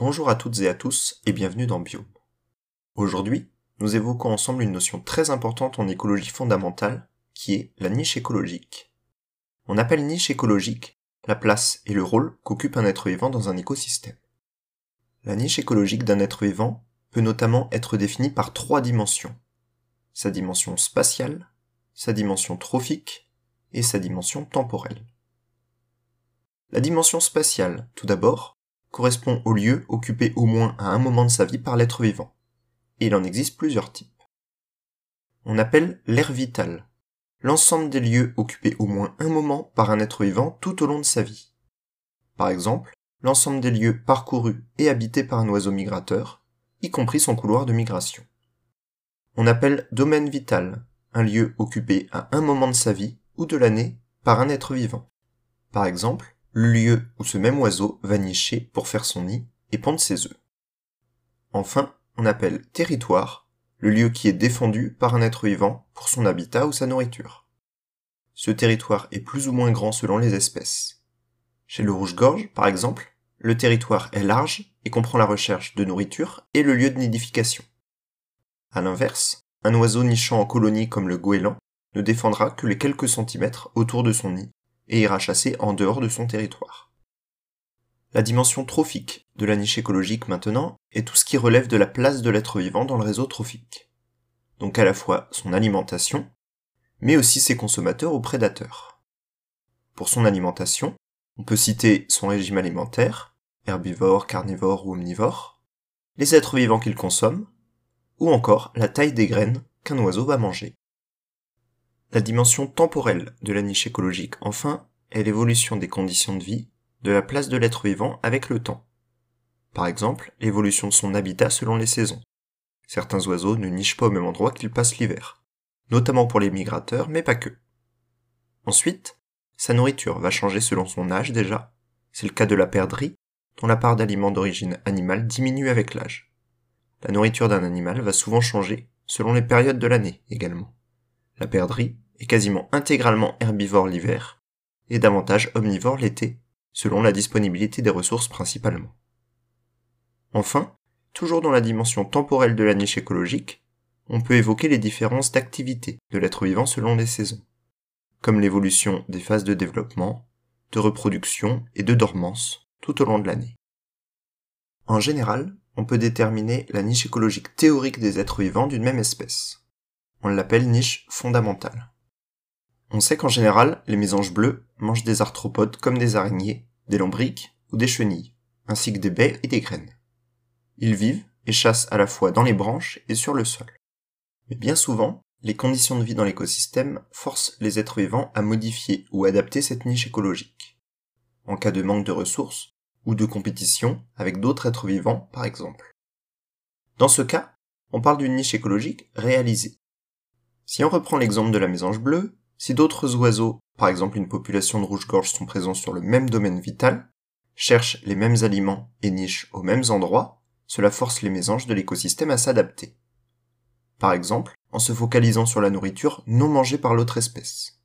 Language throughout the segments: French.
Bonjour à toutes et à tous et bienvenue dans Bio. Aujourd'hui, nous évoquons ensemble une notion très importante en écologie fondamentale qui est la niche écologique. On appelle niche écologique la place et le rôle qu'occupe un être vivant dans un écosystème. La niche écologique d'un être vivant peut notamment être définie par trois dimensions. Sa dimension spatiale, sa dimension trophique et sa dimension temporelle. La dimension spatiale, tout d'abord, correspond au lieu occupé au moins à un moment de sa vie par l'être vivant, et il en existe plusieurs types. On appelle l'aire vitale, l'ensemble des lieux occupés au moins un moment par un être vivant tout au long de sa vie. Par exemple, l'ensemble des lieux parcourus et habités par un oiseau migrateur, y compris son couloir de migration. On appelle domaine vital, un lieu occupé à un moment de sa vie ou de l'année par un être vivant. Par exemple, le lieu où ce même oiseau va nicher pour faire son nid et pondre ses œufs. Enfin, on appelle territoire, le lieu qui est défendu par un être vivant pour son habitat ou sa nourriture. Ce territoire est plus ou moins grand selon les espèces. Chez le rouge-gorge, par exemple, le territoire est large et comprend la recherche de nourriture et le lieu de nidification. A l'inverse, un oiseau nichant en colonie comme le goéland ne défendra que les quelques centimètres autour de son nid et ira chasser en dehors de son territoire. La dimension trophique de la niche écologique maintenant est tout ce qui relève de la place de l'être vivant dans le réseau trophique. Donc à la fois son alimentation, mais aussi ses consommateurs ou prédateurs. Pour son alimentation, on peut citer son régime alimentaire, herbivore, carnivore ou omnivore, les êtres vivants qu'il consomme, ou encore la taille des graines qu'un oiseau va manger. La dimension temporelle de la niche écologique, enfin, est l'évolution des conditions de vie, de la place de l'être vivant avec le temps. Par exemple, l'évolution de son habitat selon les saisons. Certains oiseaux ne nichent pas au même endroit qu'ils passent l'hiver, notamment pour les migrateurs, mais pas que. Ensuite, sa nourriture va changer selon son âge déjà. C'est le cas de la perdrix, dont la part d'aliments d'origine animale diminue avec l'âge. La nourriture d'un animal va souvent changer selon les périodes de l'année également. La perdrix est quasiment intégralement herbivore l'hiver et davantage omnivore l'été, selon la disponibilité des ressources principalement. Enfin, toujours dans la dimension temporelle de la niche écologique, on peut évoquer les différences d'activité de l'être vivant selon les saisons, comme l'évolution des phases de développement, de reproduction et de dormance tout au long de l'année. En général, on peut déterminer la niche écologique théorique des êtres vivants d'une même espèce. On l'appelle niche fondamentale. On sait qu'en général, les mésanges bleus mangent des arthropodes comme des araignées, des lombriques ou des chenilles, ainsi que des baies et des graines. Ils vivent et chassent à la fois dans les branches et sur le sol. Mais bien souvent, les conditions de vie dans l'écosystème forcent les êtres vivants à modifier ou adapter cette niche écologique, en cas de manque de ressources ou de compétition avec d'autres êtres vivants par exemple. Dans ce cas, on parle d'une niche écologique réalisée. Si on reprend l'exemple de la mésange bleue, si d'autres oiseaux, par exemple une population de rouge-gorge sont présents sur le même domaine vital, cherchent les mêmes aliments et nichent aux mêmes endroits, cela force les mésanges de l'écosystème à s'adapter. Par exemple, en se focalisant sur la nourriture non mangée par l'autre espèce,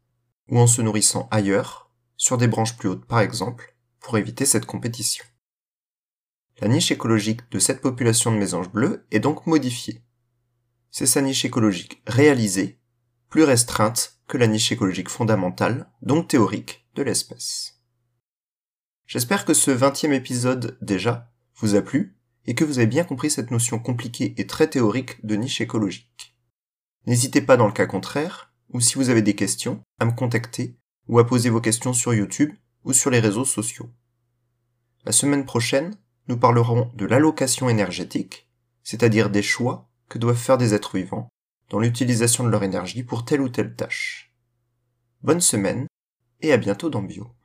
ou en se nourrissant ailleurs, sur des branches plus hautes par exemple, pour éviter cette compétition. La niche écologique de cette population de mésanges bleus est donc modifiée. C'est sa niche écologique réalisée, plus restreinte que la niche écologique fondamentale, donc théorique, de l'espèce. J'espère que ce 20e épisode, déjà, vous a plu, et que vous avez bien compris cette notion compliquée et très théorique de niche écologique. N'hésitez pas dans le cas contraire, ou si vous avez des questions, à me contacter, ou à poser vos questions sur YouTube, ou sur les réseaux sociaux. La semaine prochaine, nous parlerons de l'allocation énergétique, c'est-à-dire des choix que doivent faire des êtres vivants dans l'utilisation de leur énergie pour telle ou telle tâche. Bonne semaine et à bientôt dans Bio.